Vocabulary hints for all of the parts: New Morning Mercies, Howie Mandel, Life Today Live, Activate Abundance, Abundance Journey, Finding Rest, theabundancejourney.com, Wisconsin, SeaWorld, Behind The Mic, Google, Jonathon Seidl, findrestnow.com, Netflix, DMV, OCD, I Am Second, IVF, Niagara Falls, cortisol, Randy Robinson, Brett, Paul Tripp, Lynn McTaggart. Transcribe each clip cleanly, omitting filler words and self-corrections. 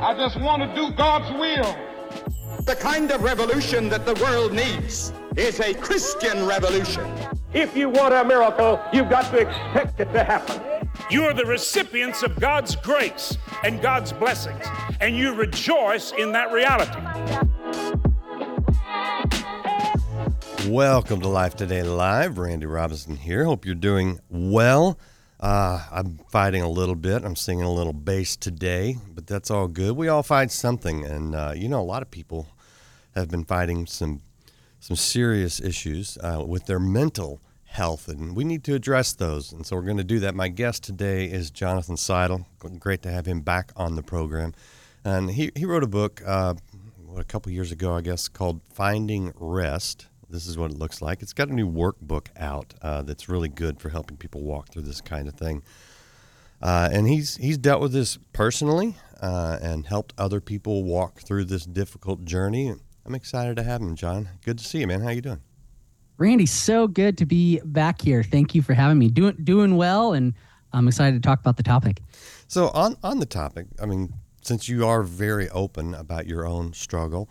I just want to do God's will. The kind of revolution that the world needs is a Christian revolution. If you want a miracle, you've got to expect it to happen. You're the recipients of God's grace and God's blessings, and you rejoice in that reality. Welcome to Life Today Live. Randy Robinson here. Hope you're doing well. I'm fighting a little bit. I'm singing a little bass today, but that's all good. We all fight something, and a lot of people have been fighting some serious issues with their mental health, and we need to address those, and so we're going to do that. My guest today is Jonathon Seidl. Great to have him back on the program. And he wrote a book a couple years ago, I guess, called Finding Rest. This is what it looks like. It's got a new workbook out that's really good for helping people walk through this kind of thing. And he's dealt with this personally and helped other people walk through this difficult journey. I'm excited to have him, John. Good to see you, man. How you doing? Randy, so good to be back here. Thank you for having me. Doing well, and I'm excited to talk about the topic. So on the topic, I mean, since you are very open about your own struggle,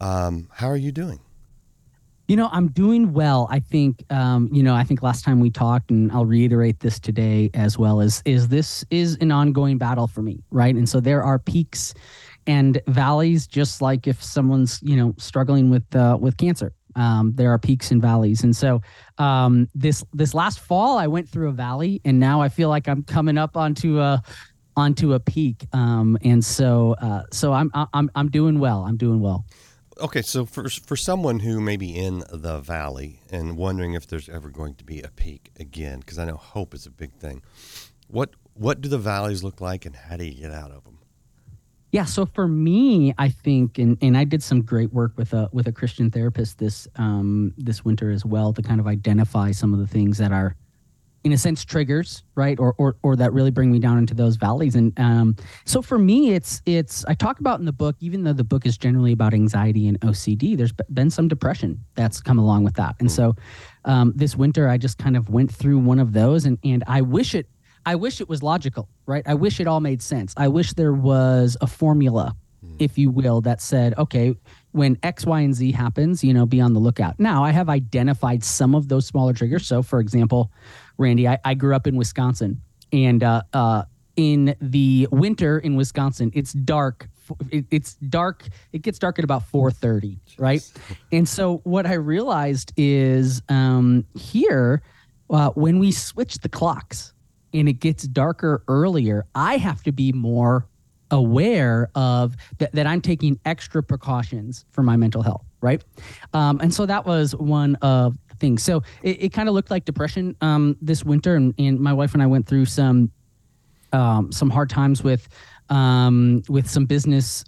how are you doing? I'm doing well. I think, I think last time we talked, and I'll reiterate this today as well, is this is an ongoing battle for me, right? And so there are peaks and valleys, just like if someone's, struggling with cancer. There are peaks and valleys. And so this last fall, I went through a valley, and now I feel like I'm coming up onto a peak. So I'm doing well. Okay. So for someone who may be in the valley and wondering if there's ever going to be a peak again, because I know hope is a big thing, what do the valleys look like, and how do you get out of them? Yeah. So for me, I think, and I did some great work with a Christian therapist this winter as well, to kind of identify some of the things that are, in a sense, triggers, right? Or that really bring me down into those valleys. And so for me, it's I talk about in the book, even though the book is generally about anxiety and OCD, there's been some depression that's come along with that. And so this winter, I just kind of went through one of those, and I wish it was logical, right? I wish it all made sense. I wish there was a formula, if you will, that said, okay, when X, Y, and Z happens, be on the lookout. Now, I have identified some of those smaller triggers. So, for example, Randy, I grew up in Wisconsin, and in the winter in Wisconsin, it's dark. It's dark. It gets dark at about 4:30, right? And so what I realized is here, when we switch the clocks and it gets darker earlier, I have to be more aware of that I'm taking extra precautions for my mental health, right? And so that was one of the things. So it kind of looked like depression this winter, and my wife and I went through some hard times with some business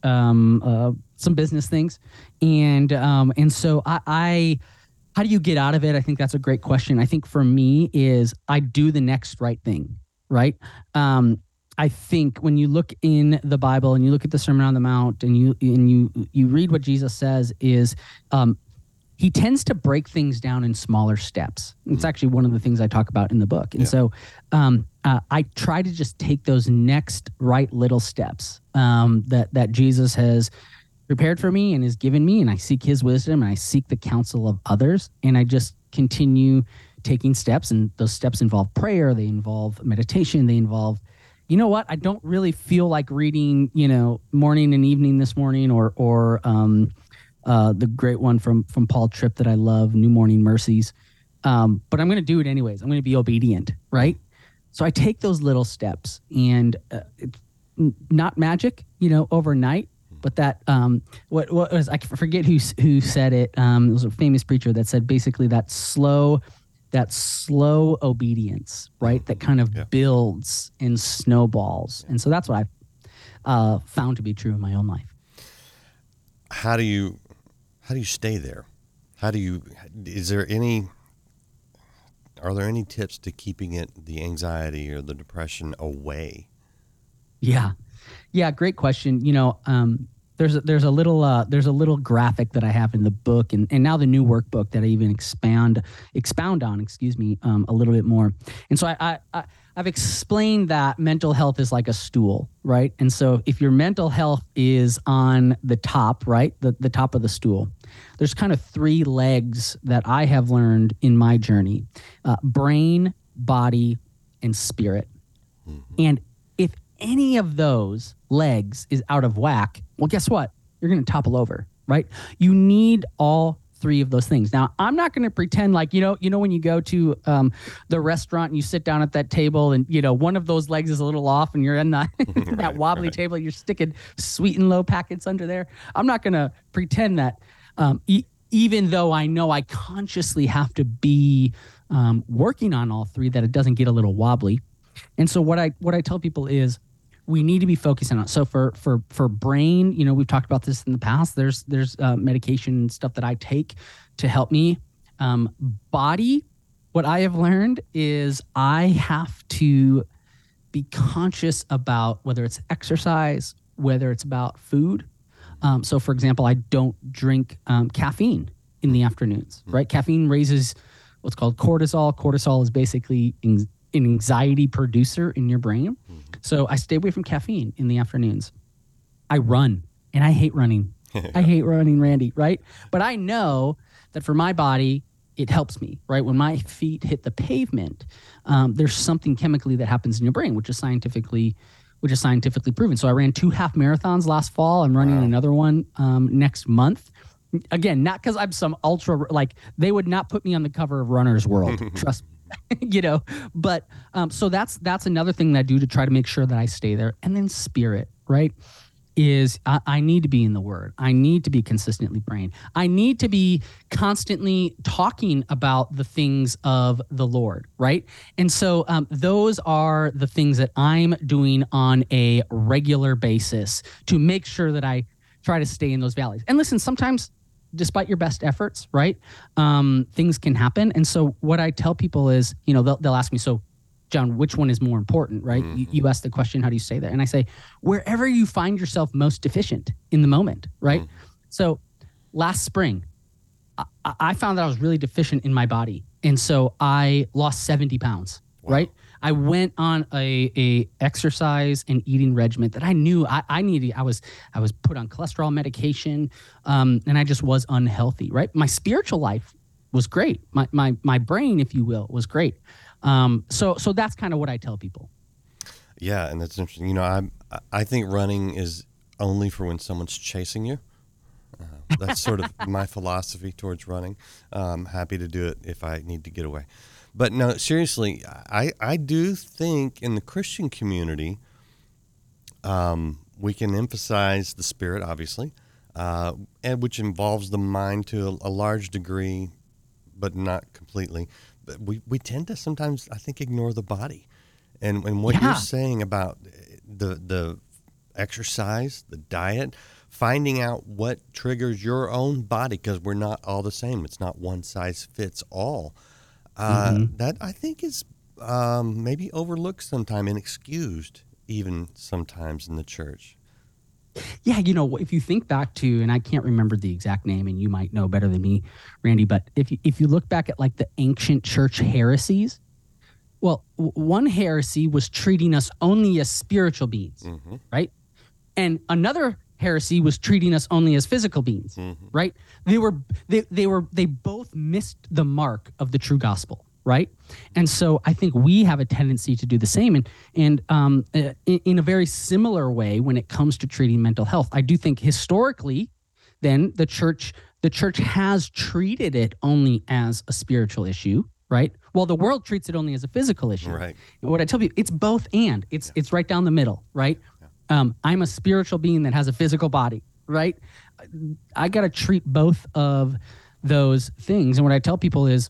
things, and so I how do you get out of it? I think that's a great question. I think for me is I do the next right thing, right? I think when you look in the Bible and you look at the Sermon on the Mount, and you read what Jesus says, is he tends to break things down in smaller steps. It's actually one of the things I talk about in the book. And so I try to just take those next right little steps that Jesus has prepared for me and has given me, and I seek his wisdom, and I seek the counsel of others, and I just continue taking steps, and those steps involve prayer, they involve meditation, they involve I don't really feel like reading, Morning and Evening this morning, or the great one from Paul Tripp that I love, New Morning Mercies. But I'm going to do it anyways. I'm going to be obedient, right? So I take those little steps, and it's not magic, overnight. But that what was, I forget who said it. It was a famous preacher that said basically that slow obedience, right? That kind of builds and snowballs. And so that's what I've found to be true in my own life. How do you stay there? Are there any tips to keeping the anxiety or the depression away? Yeah. Great question. There's a little graphic that I have in the book and now the new workbook that I even expound on, a little bit more. And so I've explained that mental health is like a stool, right? And so if your mental health is on the top, right, the top of the stool, there's kind of three legs that I have learned in my journey, brain, body, and spirit. Mm-hmm. And if any of those legs is out of whack, well, guess what? You're going to topple over, right? You need all three of those things. Now, I'm not going to pretend like, you know, when you go to the restaurant and you sit down at that table and, one of those legs is a little off and you're in that wobbly table, you're sticking sweet and low packets under there. I'm not going to pretend that even though I know I consciously have to be working on all three, that it doesn't get a little wobbly. And so what I tell people is we need to be focusing on. So for brain, we've talked about this in the past. There's medication and stuff that I take to help me. Body, what I have learned is I have to be conscious about whether it's exercise, whether it's about food. So for example, I don't drink caffeine in the afternoons, right? Caffeine raises what's called cortisol. Cortisol is basically an anxiety producer in your brain. So I stay away from caffeine in the afternoons. I run, and I hate running. Yeah. I hate running, Randy, right? But I know that for my body, it helps me, right? When my feet hit the pavement, there's something chemically that happens in your brain, which is scientifically proven. So I ran 2 half marathons last fall. I'm running another one next month. Again, not because I'm some ultra, like they would not put me on the cover of Runner's World, trust me. But so that's another thing that I do to try to make sure that I stay there. And then spirit, right, is I need to be in the Word. I need to be consistently praying. I need to be constantly talking about the things of the Lord, right? And so those are the things that I'm doing on a regular basis to make sure that I try to stay in those valleys. And listen, sometimes despite your best efforts, right, things can happen. And so what I tell people is, they'll ask me, so John, which one is more important, right? Mm-hmm. You ask the question, how do you say that? And I say, wherever you find yourself most deficient in the moment, right? Mm-hmm. So last spring, I found that I was really deficient in my body. And so I lost 70 pounds, wow, right? I went on a exercise and eating regimen that I knew I needed. I was put on cholesterol medication, and I just was unhealthy, right? My spiritual life was great. My brain, if you will, was great. So that's kind of what I tell people. Yeah, and that's interesting. I think running is only for when someone's chasing you. That's sort of my philosophy towards running. Happy to do it if I need to get away. But no, seriously, I do think in the Christian community, we can emphasize the spirit, obviously, and which involves the mind to a large degree, but not completely. But we tend to sometimes, I think, ignore the body. And what you're saying about the exercise, the diet, finding out what triggers your own body, because we're not all the same. It's not one size fits all. Mm-hmm. That I think is maybe overlooked sometimes and excused even sometimes in the church. Yeah, if you think back to, and I can't remember the exact name, and you might know better than me, Randy, but if you look back at like the ancient church heresies, well, one heresy was treating us only as spiritual beings, mm-hmm, right? And another heresy was treating us only as physical beings, mm-hmm, right? They both missed the mark of the true gospel, right? And so I think we have a tendency to do the same, and in a very similar way when it comes to treating mental health. I do think historically, then the church has treated it only as a spiritual issue, right? Well, the world treats it only as a physical issue. Right. What I tell you, it's both and. It's right down the middle, right? I'm a spiritual being that has a physical body, right? I got to treat both of those things. And what I tell people is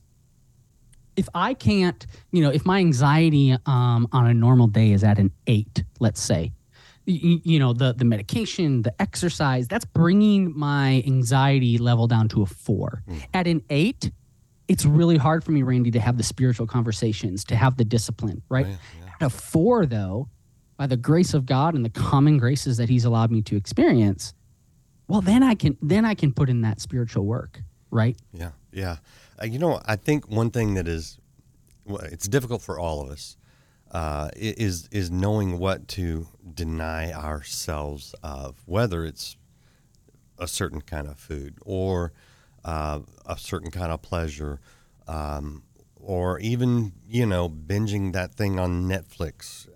if I can't, if my anxiety on a normal day is at an 8, let's say, the medication, the exercise, that's bringing my anxiety level down to a 4. Mm. At an 8, it's really hard for me, Randy, to have the spiritual conversations, to have the discipline, right? Yeah. At a 4, though, by the grace of God and the common graces that he's allowed me to experience, well, then I can put in that spiritual work, right? Yeah, yeah. I think one thing that is, well, it's difficult for all of us, is knowing what to deny ourselves of, whether it's a certain kind of food or a certain kind of pleasure, or even, binging that thing on Netflix.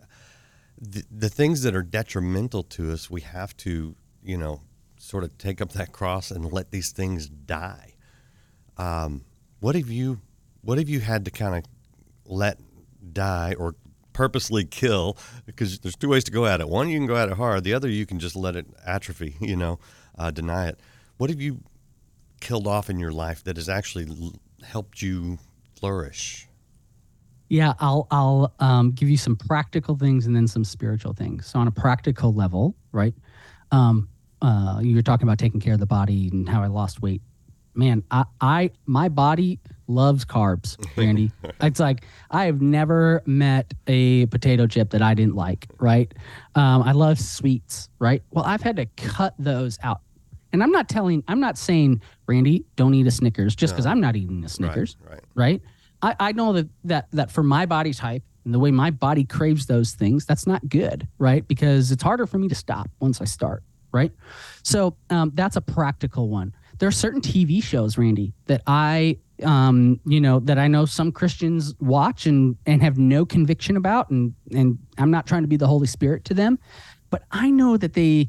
The things that are detrimental to us, we have to, sort of take up that cross and let these things die. What have you had to kind of let die or purposely kill? Because there's two ways to go at it. One, you can go at it hard. The other, you can just let it atrophy, deny it. What have you killed off in your life that has actually helped you flourish? Yeah, I'll give you some practical things and then some spiritual things. So on a practical level, right? You were talking about taking care of the body and how I lost weight. Man, my body loves carbs, Randy. It's like I have never met a potato chip that I didn't like, right? I love sweets, right? Well, I've had to cut those out. And I'm not saying, Randy, don't eat a Snickers, just because I'm not eating a Snickers, right? I know that for my body type and the way my body craves those things, that's not good, right? Because it's harder for me to stop once I start. Right. So that's a practical one. There are certain TV shows, Randy, that I know some Christians watch and have no conviction about. And I'm not trying to be the Holy Spirit to them, but I know that they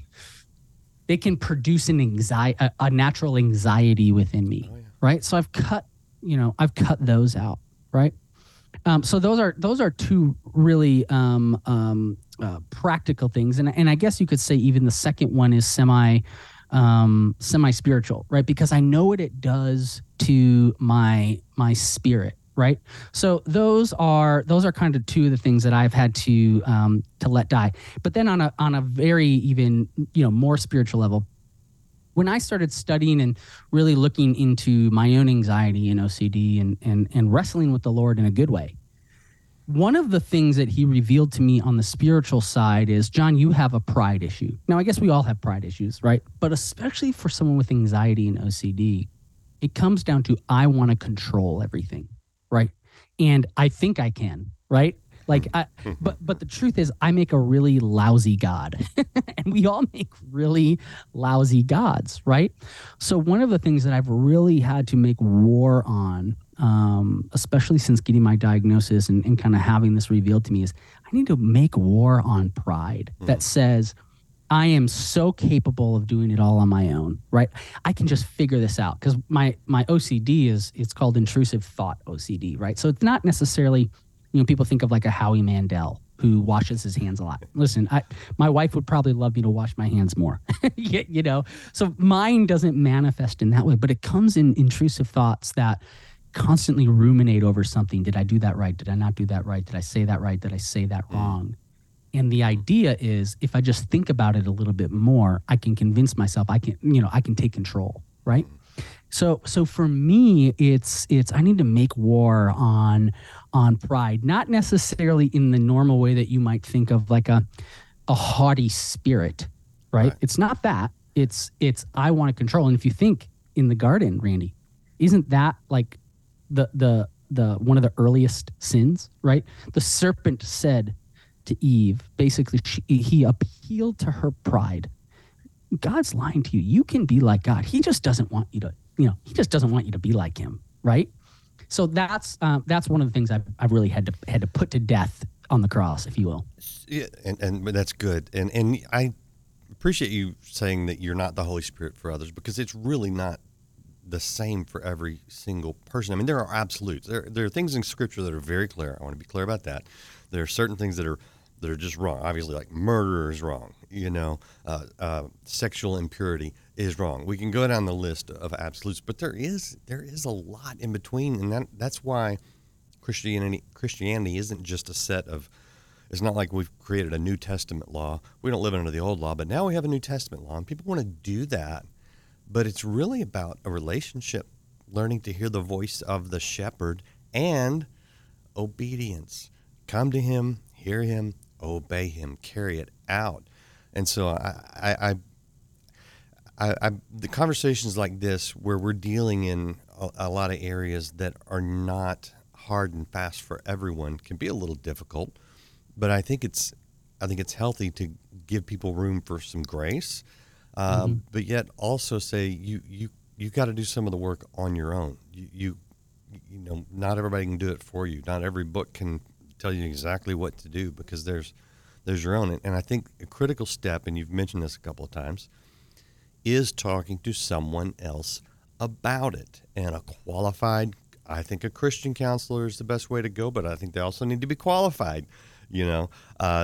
can produce an anxiety, a natural anxiety within me. Oh, yeah. Right. So I've cut those out. Right. So those are two really practical things, and I guess you could say even the second one is semi spiritual, right? Because I know what it does to my spirit, right? So those are kind of two of the things that I've had to let die. But then on a very even more spiritual level, when I started studying and really looking into my own anxiety and OCD and wrestling with the Lord in a good way. One of the things that he revealed to me on the spiritual side is, John, you have a pride issue. Now, I guess we all have pride issues, right? But especially for someone with anxiety and OCD, it comes down to, I want to control everything, right? And I think I can, right? Like, but the truth is, I make a really lousy God, and we all make really lousy gods, right? So one of the things that I've really had to make war on, especially since getting my diagnosis and kind of having this revealed to me, is I need to make war on pride that says I am so capable of doing it all on my own, right? I can just figure this out, because my OCD it's called intrusive thought OCD, right? So it's not necessarily, people think of like a Howie Mandel who washes his hands a lot. Listen, my wife would probably love me to wash my hands more, So mine doesn't manifest in that way, but it comes in intrusive thoughts that constantly ruminate over something. Did I do that right? Did I not do that right? Did I say that right? Did I say that wrong? And the idea is, if I just think about it a little bit more, I can convince myself I can take control, right? So for me, it's I need to make war on pride, not necessarily in the normal way that you might think of, like a haughty spirit, right? It's not that. It's I want to control. And if you think in the garden, Randy, isn't that like the one of the earliest sins, right? The serpent said to Eve, basically, he appealed to her pride. God's lying to you. You can be like God. He just doesn't want you to, he just doesn't want you to be like him, right? So that's one of the things I've really had to put to death on the cross, if you will. Yeah, and that's good. And I appreciate you saying that you're not the Holy Spirit for others, because it's really not the same for every single person. I mean, there are absolutes. There are things in Scripture that are very clear. I want to be clear about that. There are certain things that are just wrong. Obviously, like murder is wrong. Sexual impurity is wrong. We can go down the list of absolutes, but there is a lot in between, and that's why Christianity isn't just a set of. It's not like we've created a New Testament law. We don't live under the old law, but now we have a New Testament law, and people want to do that. But it's really about a relationship, learning to hear the voice of the shepherd and obedience. Come to him, hear him, obey him, carry it out. And so I The conversations like this, where we're dealing in a lot of areas that are not hard and fast for everyone, can be a little difficult. But I think it's healthy to give people room for some grace, but yet also say you got to do some of the work on your own. You know, not everybody can do it for you. Not every book can tell you exactly what to do, because there's your own. And I think a critical step, and you've mentioned this a couple of times, is talking to someone else about it. And a qualified, I think a Christian counselor is the best way to go, but I think they also need to be qualified, you know,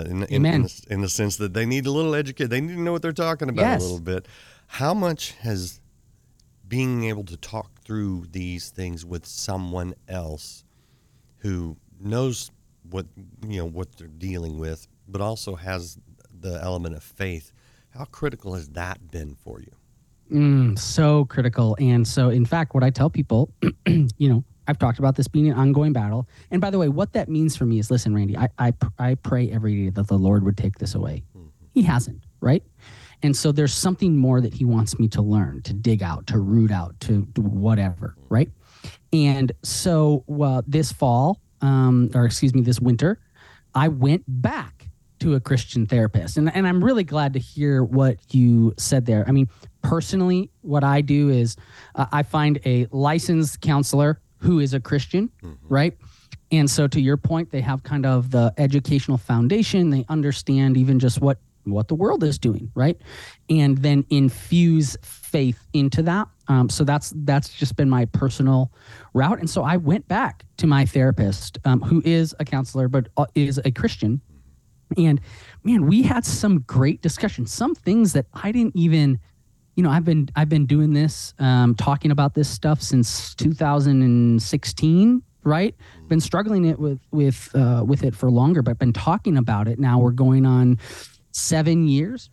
in the sense that they need a little education. They need to know what they're talking about a little bit. How much has being able to talk through these things with someone else who knows what they're dealing with, but also has the element of faith, how critical has that been for you? So critical. And so, in fact, what I tell people, I've talked about this being an ongoing battle. And by the way, what that means for me is, listen, Randy, I pray every day that the Lord would take this away. Mm-hmm. He hasn't, right? And so there's something more that he wants me to learn, to dig out, to root out, to do whatever, right? And so this winter, I went back to a Christian therapist. And I'm really glad to hear what you said there. I mean, personally, what I do is I find a licensed counselor who is a Christian, right? And so to your point, they have kind of the educational foundation. They understand even just what the world is doing, right? And then infuse faith into that. So that's just been my personal route. And so I went back to my therapist, who is a counselor, but is a Christian. And man, we had some great discussions, some things that I didn't even, I've been doing this, talking about this stuff since 2016, right? Been struggling it with it for longer, but been talking about it. Now we're going on 7 years.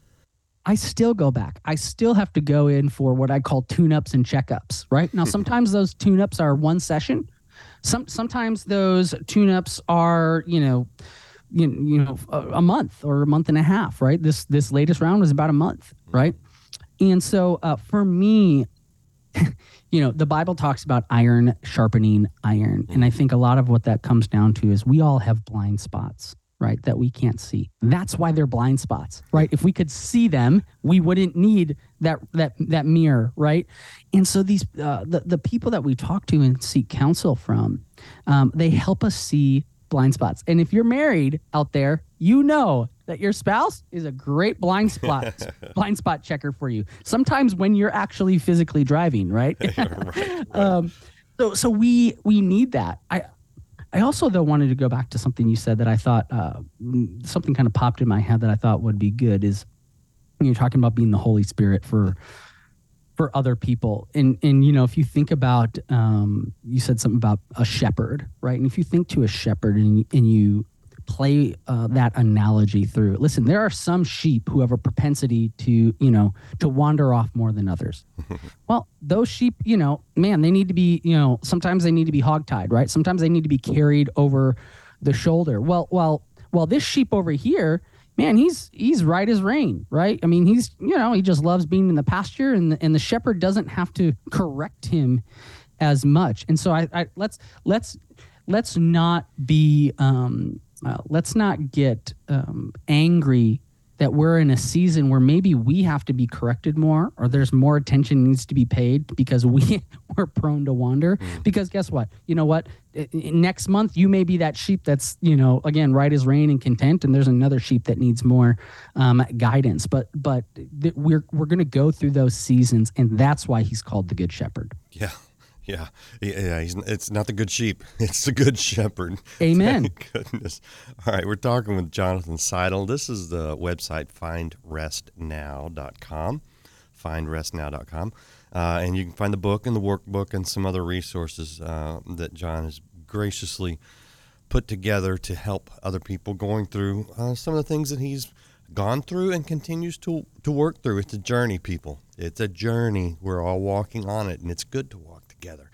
I still go back. I still have to go in for what I call tune-ups and checkups, right? Now, sometimes those tune-ups are one session. Sometimes those tune-ups are, a month or a month and a half, right? This latest round was about a month, right? And so for me, the Bible talks about iron sharpening iron. And I think a lot of what that comes down to is we all have blind spots, right, that we can't see. That's why they're blind spots, right? If we could see them, we wouldn't need that mirror, right? And so these the people that we talk to and seek counsel from, they help us see blind spots. And if you're married out there, you know that your spouse is a great blind spot checker for you. Sometimes when you're actually physically driving, right? Right. So we need that. I also, though, wanted to go back to something you said that I thought something kind of popped in my head that I thought would be good is when you're talking about being the Holy Spirit for other people. And if you think about, you said something about a shepherd, right? And if you think to a shepherd and you play that analogy through, listen, there are some sheep who have a propensity to wander off more than others. Well, those sheep, they need to be, sometimes they need to be hogtied, right? Sometimes they need to be carried over the shoulder. Well, this sheep over here, man, he's right as rain, right? I mean, he's, he just loves being in the pasture, and the shepherd doesn't have to correct him as much. And so I let's not be, let's not get angry that we're in a season where maybe we have to be corrected more, or there's more attention needs to be paid because we're prone to wander. Because guess what? You know what? Next month, you may be that sheep that's, again, right as rain and content, and there's another sheep that needs more guidance. But we're going to go through those seasons, and that's why he's called the Good Shepherd. Yeah. Yeah, it's not the good sheep. It's the Good Shepherd. Amen. Thank goodness. All right, we're talking with Jonathon Seidl. This is the website, findrestnow.com, findrestnow.com. And you can find the book and the workbook and some other resources that John has graciously put together to help other people going through some of the things that he's gone through and continues to work through. It's a journey, people. It's a journey. We're all walking on it, and it's good to walk together.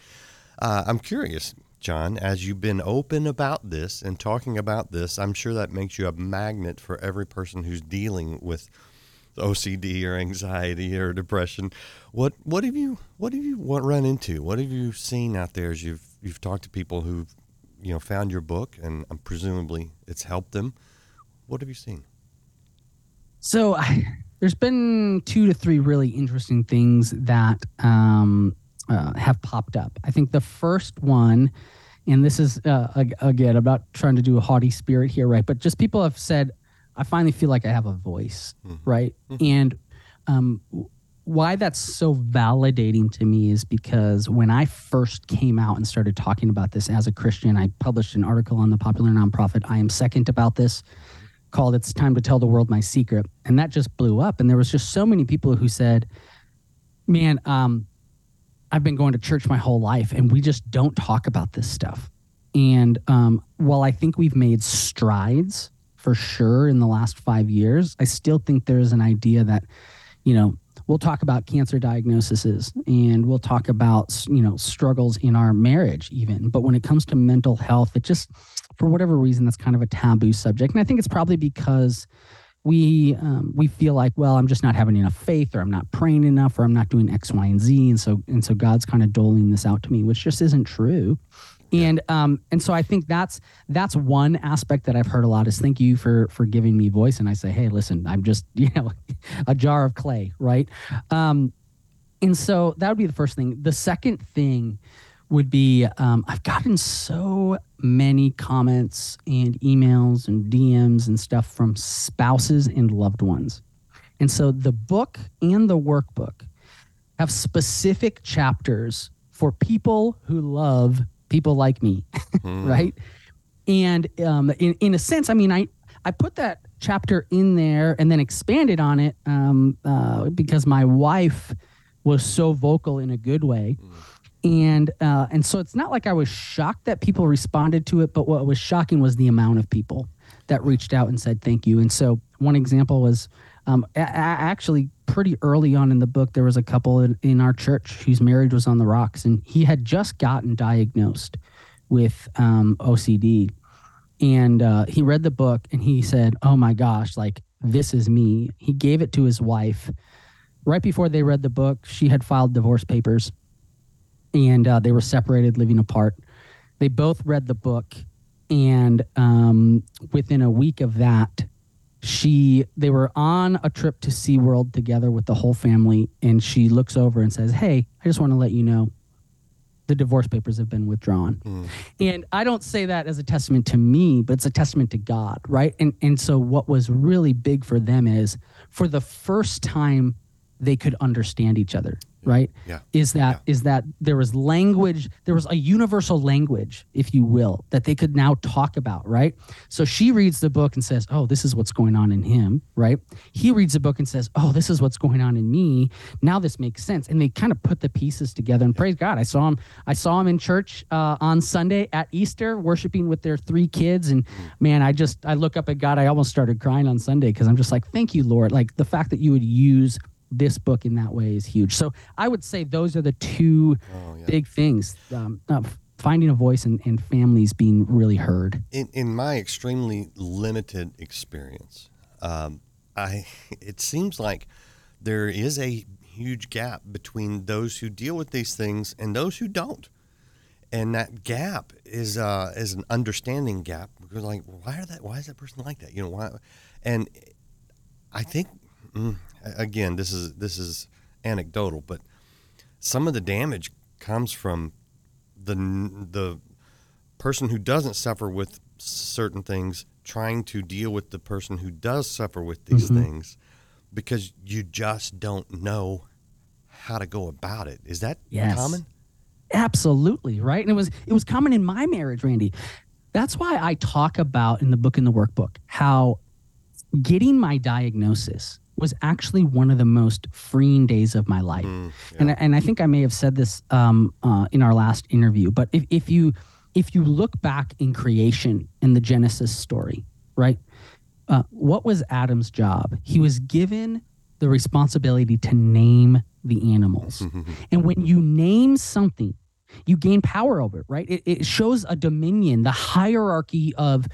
I'm curious, John, as you've been open about this and talking about this, I'm sure that makes you a magnet for every person who's dealing with OCD or anxiety or depression. What have you run into? What have you seen out there as you've talked to people who've, you know, found your book and presumably it's helped them? What have you seen? So there's been 2 to 3 really interesting things that have popped up. I think the first one, and this is, again, about trying to do a haughty spirit here, right? But just people have said, I finally feel like I have a voice, mm-hmm. right? Mm-hmm. And why that's so validating to me is because when I first came out and started talking about this as a Christian, I published an article on the popular nonprofit I Am Second about this, called It's Time to Tell the World My Secret. And that just blew up. And there was just so many people who said, man, I've been going to church my whole life and we just don't talk about this stuff. And while I think we've made strides for sure in the last 5 years, I still think there's an idea that, you know, we'll talk about cancer diagnoses and we'll talk about, you know, struggles in our marriage even. But when it comes to mental health, it just, for whatever reason, that's kind of a taboo subject. And I think it's probably because we feel like, well, I'm just not having enough faith, or I'm not praying enough, or I'm not doing X, Y, and Z. And so God's kind of doling this out to me, which just isn't true. And so I think that's one aspect that I've heard a lot is thank you for giving me voice. And I say, hey, listen, I'm just, you know, a jar of clay, right? And so that would be the first thing. The second thing would be I've gotten so many comments and emails and DMs and stuff from spouses and loved ones. And so the book and the workbook have specific chapters for people who love people like me, right? And in a sense, I mean, I put that chapter in there and then expanded on it because my wife was so vocal in a good way. And so it's not like I was shocked that people responded to it, but what was shocking was the amount of people that reached out and said thank you. And so one example was actually pretty early on in the book, there was a couple in our church whose marriage was on the rocks, and he had just gotten diagnosed with OCD. And he read the book and he said, oh my gosh, like this is me. He gave it to his wife. Right before they read the book, she had filed divorce papers. And they were separated, living apart. They both read the book, and within a week of that, they were on a trip to SeaWorld together with the whole family, and she looks over and says, hey, I just want to let you know the divorce papers have been withdrawn. Mm. And I don't say that as a testament to me, but it's a testament to God, right? And so what was really big for them is, for the first time, they could understand each other. Right? Yeah. Is that there was language, there was a universal language, if you will, that they could now talk about, right? So she reads the book and says, oh, this is what's going on in him, right? He reads the book and says, oh, this is what's going on in me. Now this makes sense. And they kind of put the pieces together, and praise God. I saw him in church on Sunday at Easter, worshiping with their 3 kids. And man, I look up at God. I almost started crying on Sunday because I'm just like, thank you, Lord. Like the fact that you would use this book in that way is huge. So I would say those are the 2 big things, finding a voice and families being really heard. In my extremely limited experience, it seems like there is a huge gap between those who deal with these things and those who don't. And that gap is an understanding gap, because like, why is that person like that? You know, why? And I think, again, this is anecdotal, but some of the damage comes from the person who doesn't suffer with certain things trying to deal with the person who does suffer with these mm-hmm. things, because you just don't know how to go about it. Is that common? Absolutely, right? And it was common in my marriage, Randy. That's why I talk about in the book, in the workbook, how getting my diagnosis was actually one of the most freeing days of my life. And I think I may have said this in our last interview, but if you look back in creation in the Genesis story, right? What was Adam's job? He was given the responsibility to name the animals. And when you name something, you gain power over it, right? It shows a dominion, the hierarchy of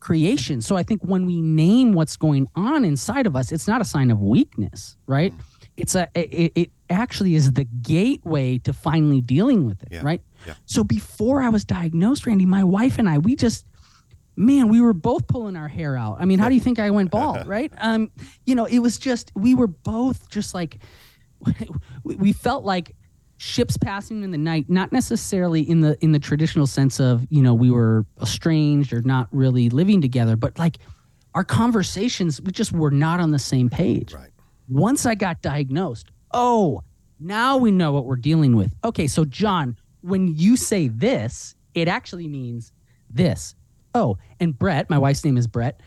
creation. So I think when we name what's going on inside of us, it's not a sign of weakness, right? It's it actually is the gateway to finally dealing with it, right? Yeah. So before I was diagnosed, Randy, my wife and I, we just, man, we were both pulling our hair out. I mean, how do you think I went bald, right? You know, it was just, we were both just like, we felt like ships passing in the night, not necessarily in the traditional sense of, you know, we were estranged or not really living together, but like our conversations, we just were not on the same page. Right. Once I got diagnosed, oh, now we know what we're dealing with. Okay, so John, when you say this, it actually means this. Oh, and Brett, my wife's name is Brett.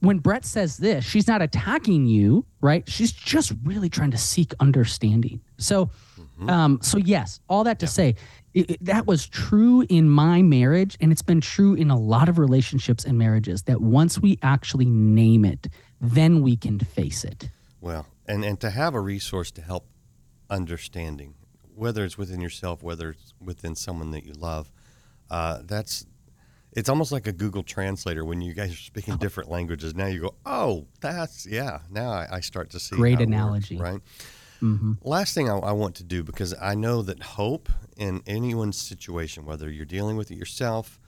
When Brett says this, she's not attacking you, right? She's just really trying to seek understanding. So, so yes, all that to say, that was true in my marriage, and it's been true in a lot of relationships and marriages, that once we actually name it, then we can face it. Well, and to have a resource to help understanding, whether it's within yourself, whether it's within someone that you love, it's almost like a Google Translator when you guys are speaking different languages. Now you go, oh, that's, yeah. Now I start to see. Great analogy. Works, right? Mm-hmm. Last thing I want to do, because I know that hope in anyone's situation, whether you're dealing with it yourself,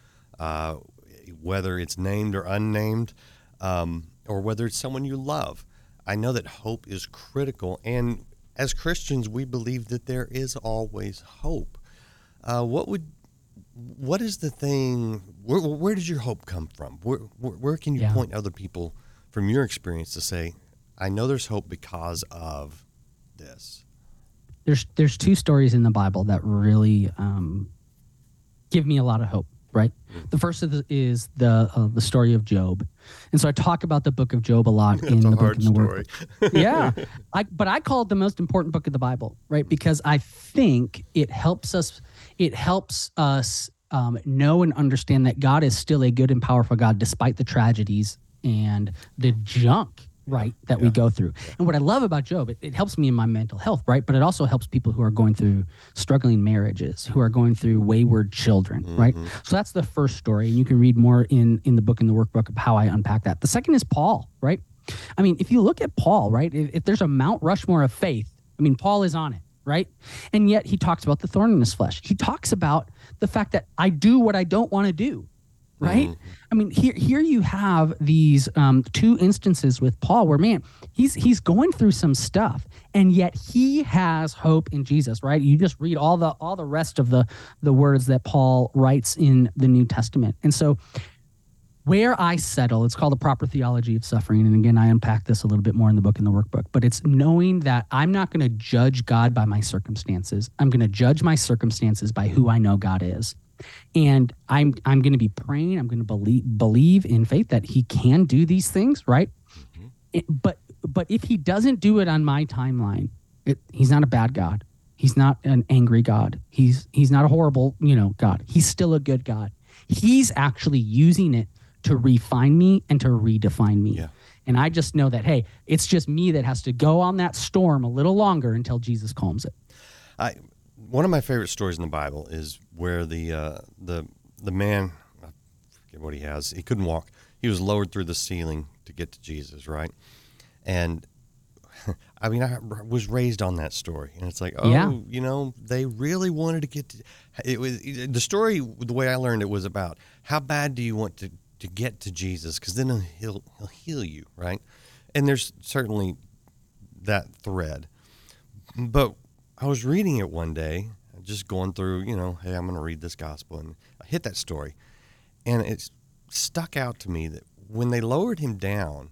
whether it's named or unnamed, or whether it's someone you love, I know that hope is critical. And as Christians, we believe that there is always hope. What is the thing, where does your hope come from? Where can you point other people from your experience to say, I know there's hope because of this? There's two stories in the Bible that really give me a lot of hope, right? The first is the story of Job. And so I talk about the book of Job a lot in the book in the Word. Yeah. But I call it the most important book of the Bible, right? Because I think it helps us know and understand that God is still a good and powerful God despite the tragedies and the junk, right, that we go through. And what I love about Job, it helps me in my mental health, right? But it also helps people who are going through struggling marriages, who are going through wayward children, right? So that's the first story. And you can read more in the book, in the workbook, of how I unpack that. The second is Paul, right? I mean, if you look at Paul, right, if there's a Mount Rushmore of faith, I mean, Paul is on it, right? And yet he talks about the thorn in his flesh. He talks about the fact that I do what I don't want to do. Right? I mean, here you have these two instances with Paul where, man, he's going through some stuff, and yet he has hope in Jesus, right? You just read all the rest of the words that Paul writes in the New Testament. And so where I settle, it's called the proper theology of suffering. And again, I unpack this a little bit more in the book, in the workbook, but it's knowing that I'm not going to judge God by my circumstances. I'm going to judge my circumstances by who I know God is. And I'm going to be praying. I'm going to believe in faith that he can do these things, right? But if he doesn't do it on my timeline, he's not a bad God. He's not an angry God. He's not a horrible, God. He's still a good God. He's actually using it to refine me and to redefine me. Yeah. And I just know that, hey, it's just me that has to go on that storm a little longer until Jesus calms it. One of my favorite stories in the Bible is where the man, I forget what he has, he couldn't walk. He was lowered through the ceiling to get to Jesus, right? And, I mean, I was raised on that story. And it's like, they really wanted to get to, the story, the way I learned it was about how bad do you want to get to Jesus? Because then he'll heal you, right? And there's certainly that thread. But I was reading it one day, just going through, hey, I'm going to read this gospel, and I hit that story. And it stuck out to me that when they lowered him down,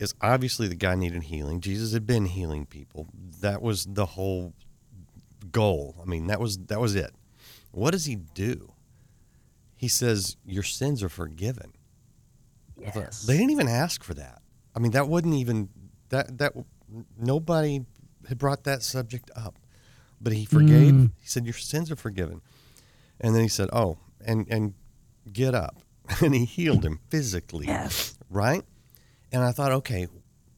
it's obviously the guy needed healing. Jesus had been healing people. That was the whole goal. I mean, that was it. What does he do? He says, your sins are forgiven. Yes. I thought, they didn't even ask for that. I mean, that wasn't even, that nobody had brought that subject up, but he forgave. He said, your sins are forgiven. And then he said, oh, and get up. And he healed him physically. Yes. Right. And I thought, okay,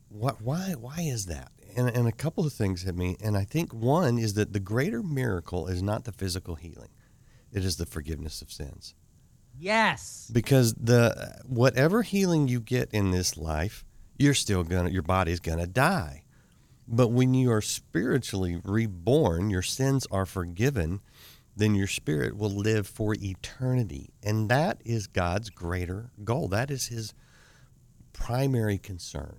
why is that? And a couple of things hit me. And I think one is that the greater miracle is not the physical healing. It is the forgiveness of sins. Yes. Because the whatever healing you get in this life, you're still gonna, your body's gonna die. But when you are spiritually reborn, your sins are forgiven, then your spirit will live for eternity. And that is God's greater goal. That is his primary concern.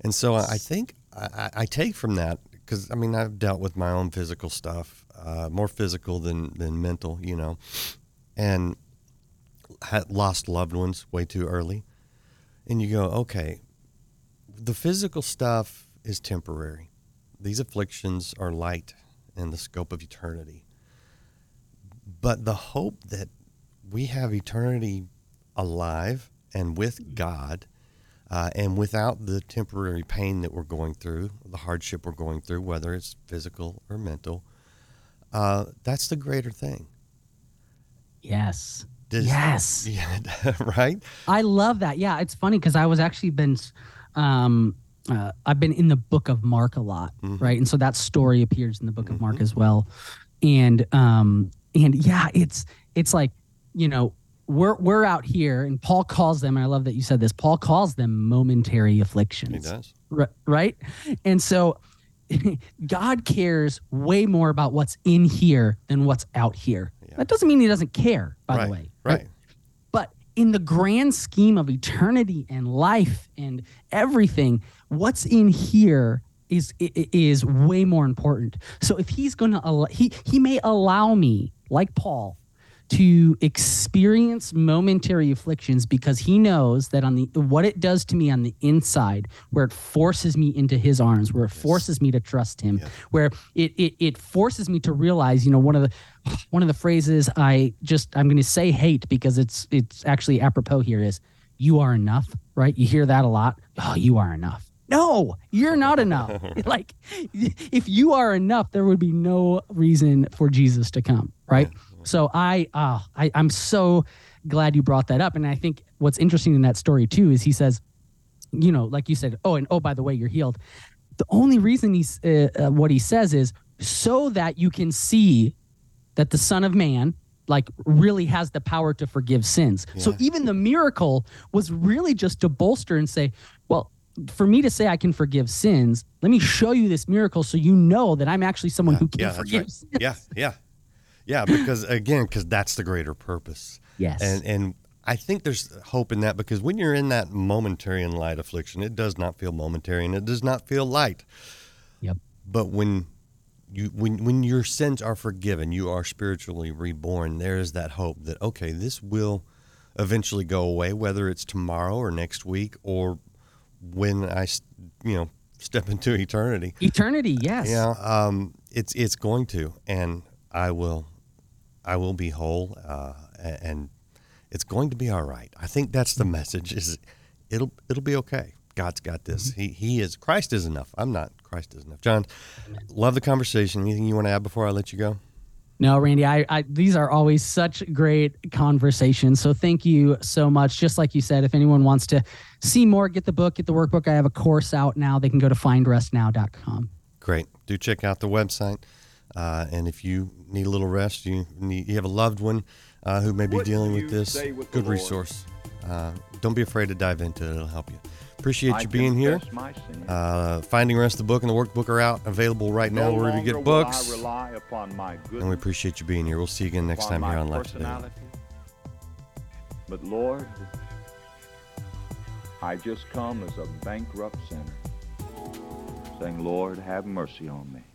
And so I think I take from that, because, I mean, I've dealt with my own physical stuff, more physical than mental, you know, and had lost loved ones way too early. And you go, okay, the physical stuff is temporary. These afflictions are light in the scope of eternity. But the hope that we have eternity alive and with God, and without the temporary pain that we're going through, the hardship we're going through, whether it's physical or mental, that's the greater thing. Yes. Yes. Yeah, right? I love that. Yeah, it's funny because I was actually been I've been in the book of Mark a lot, mm-hmm. right? And so that story appears in the book mm-hmm. of Mark as well. And yeah, it's like, you know, we're out here, and Paul calls them, and I love that you said this, Paul calls them momentary afflictions. He does. Right? And so God cares way more about what's in here than what's out here. Yeah. That doesn't mean he doesn't care, by the way. Right. But in the grand scheme of eternity and life and everything, what's in here is way more important. So if he's going to, he may allow me, like Paul, to experience momentary afflictions because he knows that on the what it does to me on the inside, where it forces me into his arms, where it forces me to trust him, where it forces me to realize, you know, one of the phrases I'm going to say hate because it's actually apropos here is you are enough, right? You hear that a lot. Oh, you are enough. No, you're not enough. Like, if you are enough, there would be no reason for Jesus to come, right? Yeah. So I'm so glad you brought that up. And I think what's interesting in that story too is he says, you know, like you said, by the way, you're healed. The only reason what he says is so that you can see that the Son of Man like really has the power to forgive sins. Yeah. So even the miracle was really just to bolster and say, well, for me to say I can forgive sins, let me show you this miracle so you know that I'm actually someone who can forgive sins. Yeah, because that's the greater purpose. Yes. And I think there's hope in that, because when you're in that momentary and light affliction, it does not feel momentary and it does not feel light. Yep. But when your sins are forgiven, you are spiritually reborn, there's that hope that, okay, this will eventually go away, whether it's tomorrow or next week or when I, you know, step into eternity. Eternity, yes. Yeah, it's going to, and I will be whole, and it's going to be all right. I think that's the message: is it'll be okay. God's got this. Mm-hmm. He is. Christ is enough. I'm not. Christ is enough. John, love the conversation. Anything you want to add before I let you go? No, Randy. These are always such great conversations. So thank you so much. Just like you said, if anyone wants to see more, get the book, get the workbook. I have a course out now. They can go to findrestnow.com. Great. Do check out the website. And if you need a little rest, you have a loved one who may be dealing with this, good resource. Don't be afraid to dive into it. It'll help you. Appreciate you being here. Finding Rest, the book, and the workbook are out, available right now wherever you get books. And we appreciate you being here. We'll see you again next time here on Life Today. But Lord, I just come as a bankrupt sinner, saying, Lord, have mercy on me.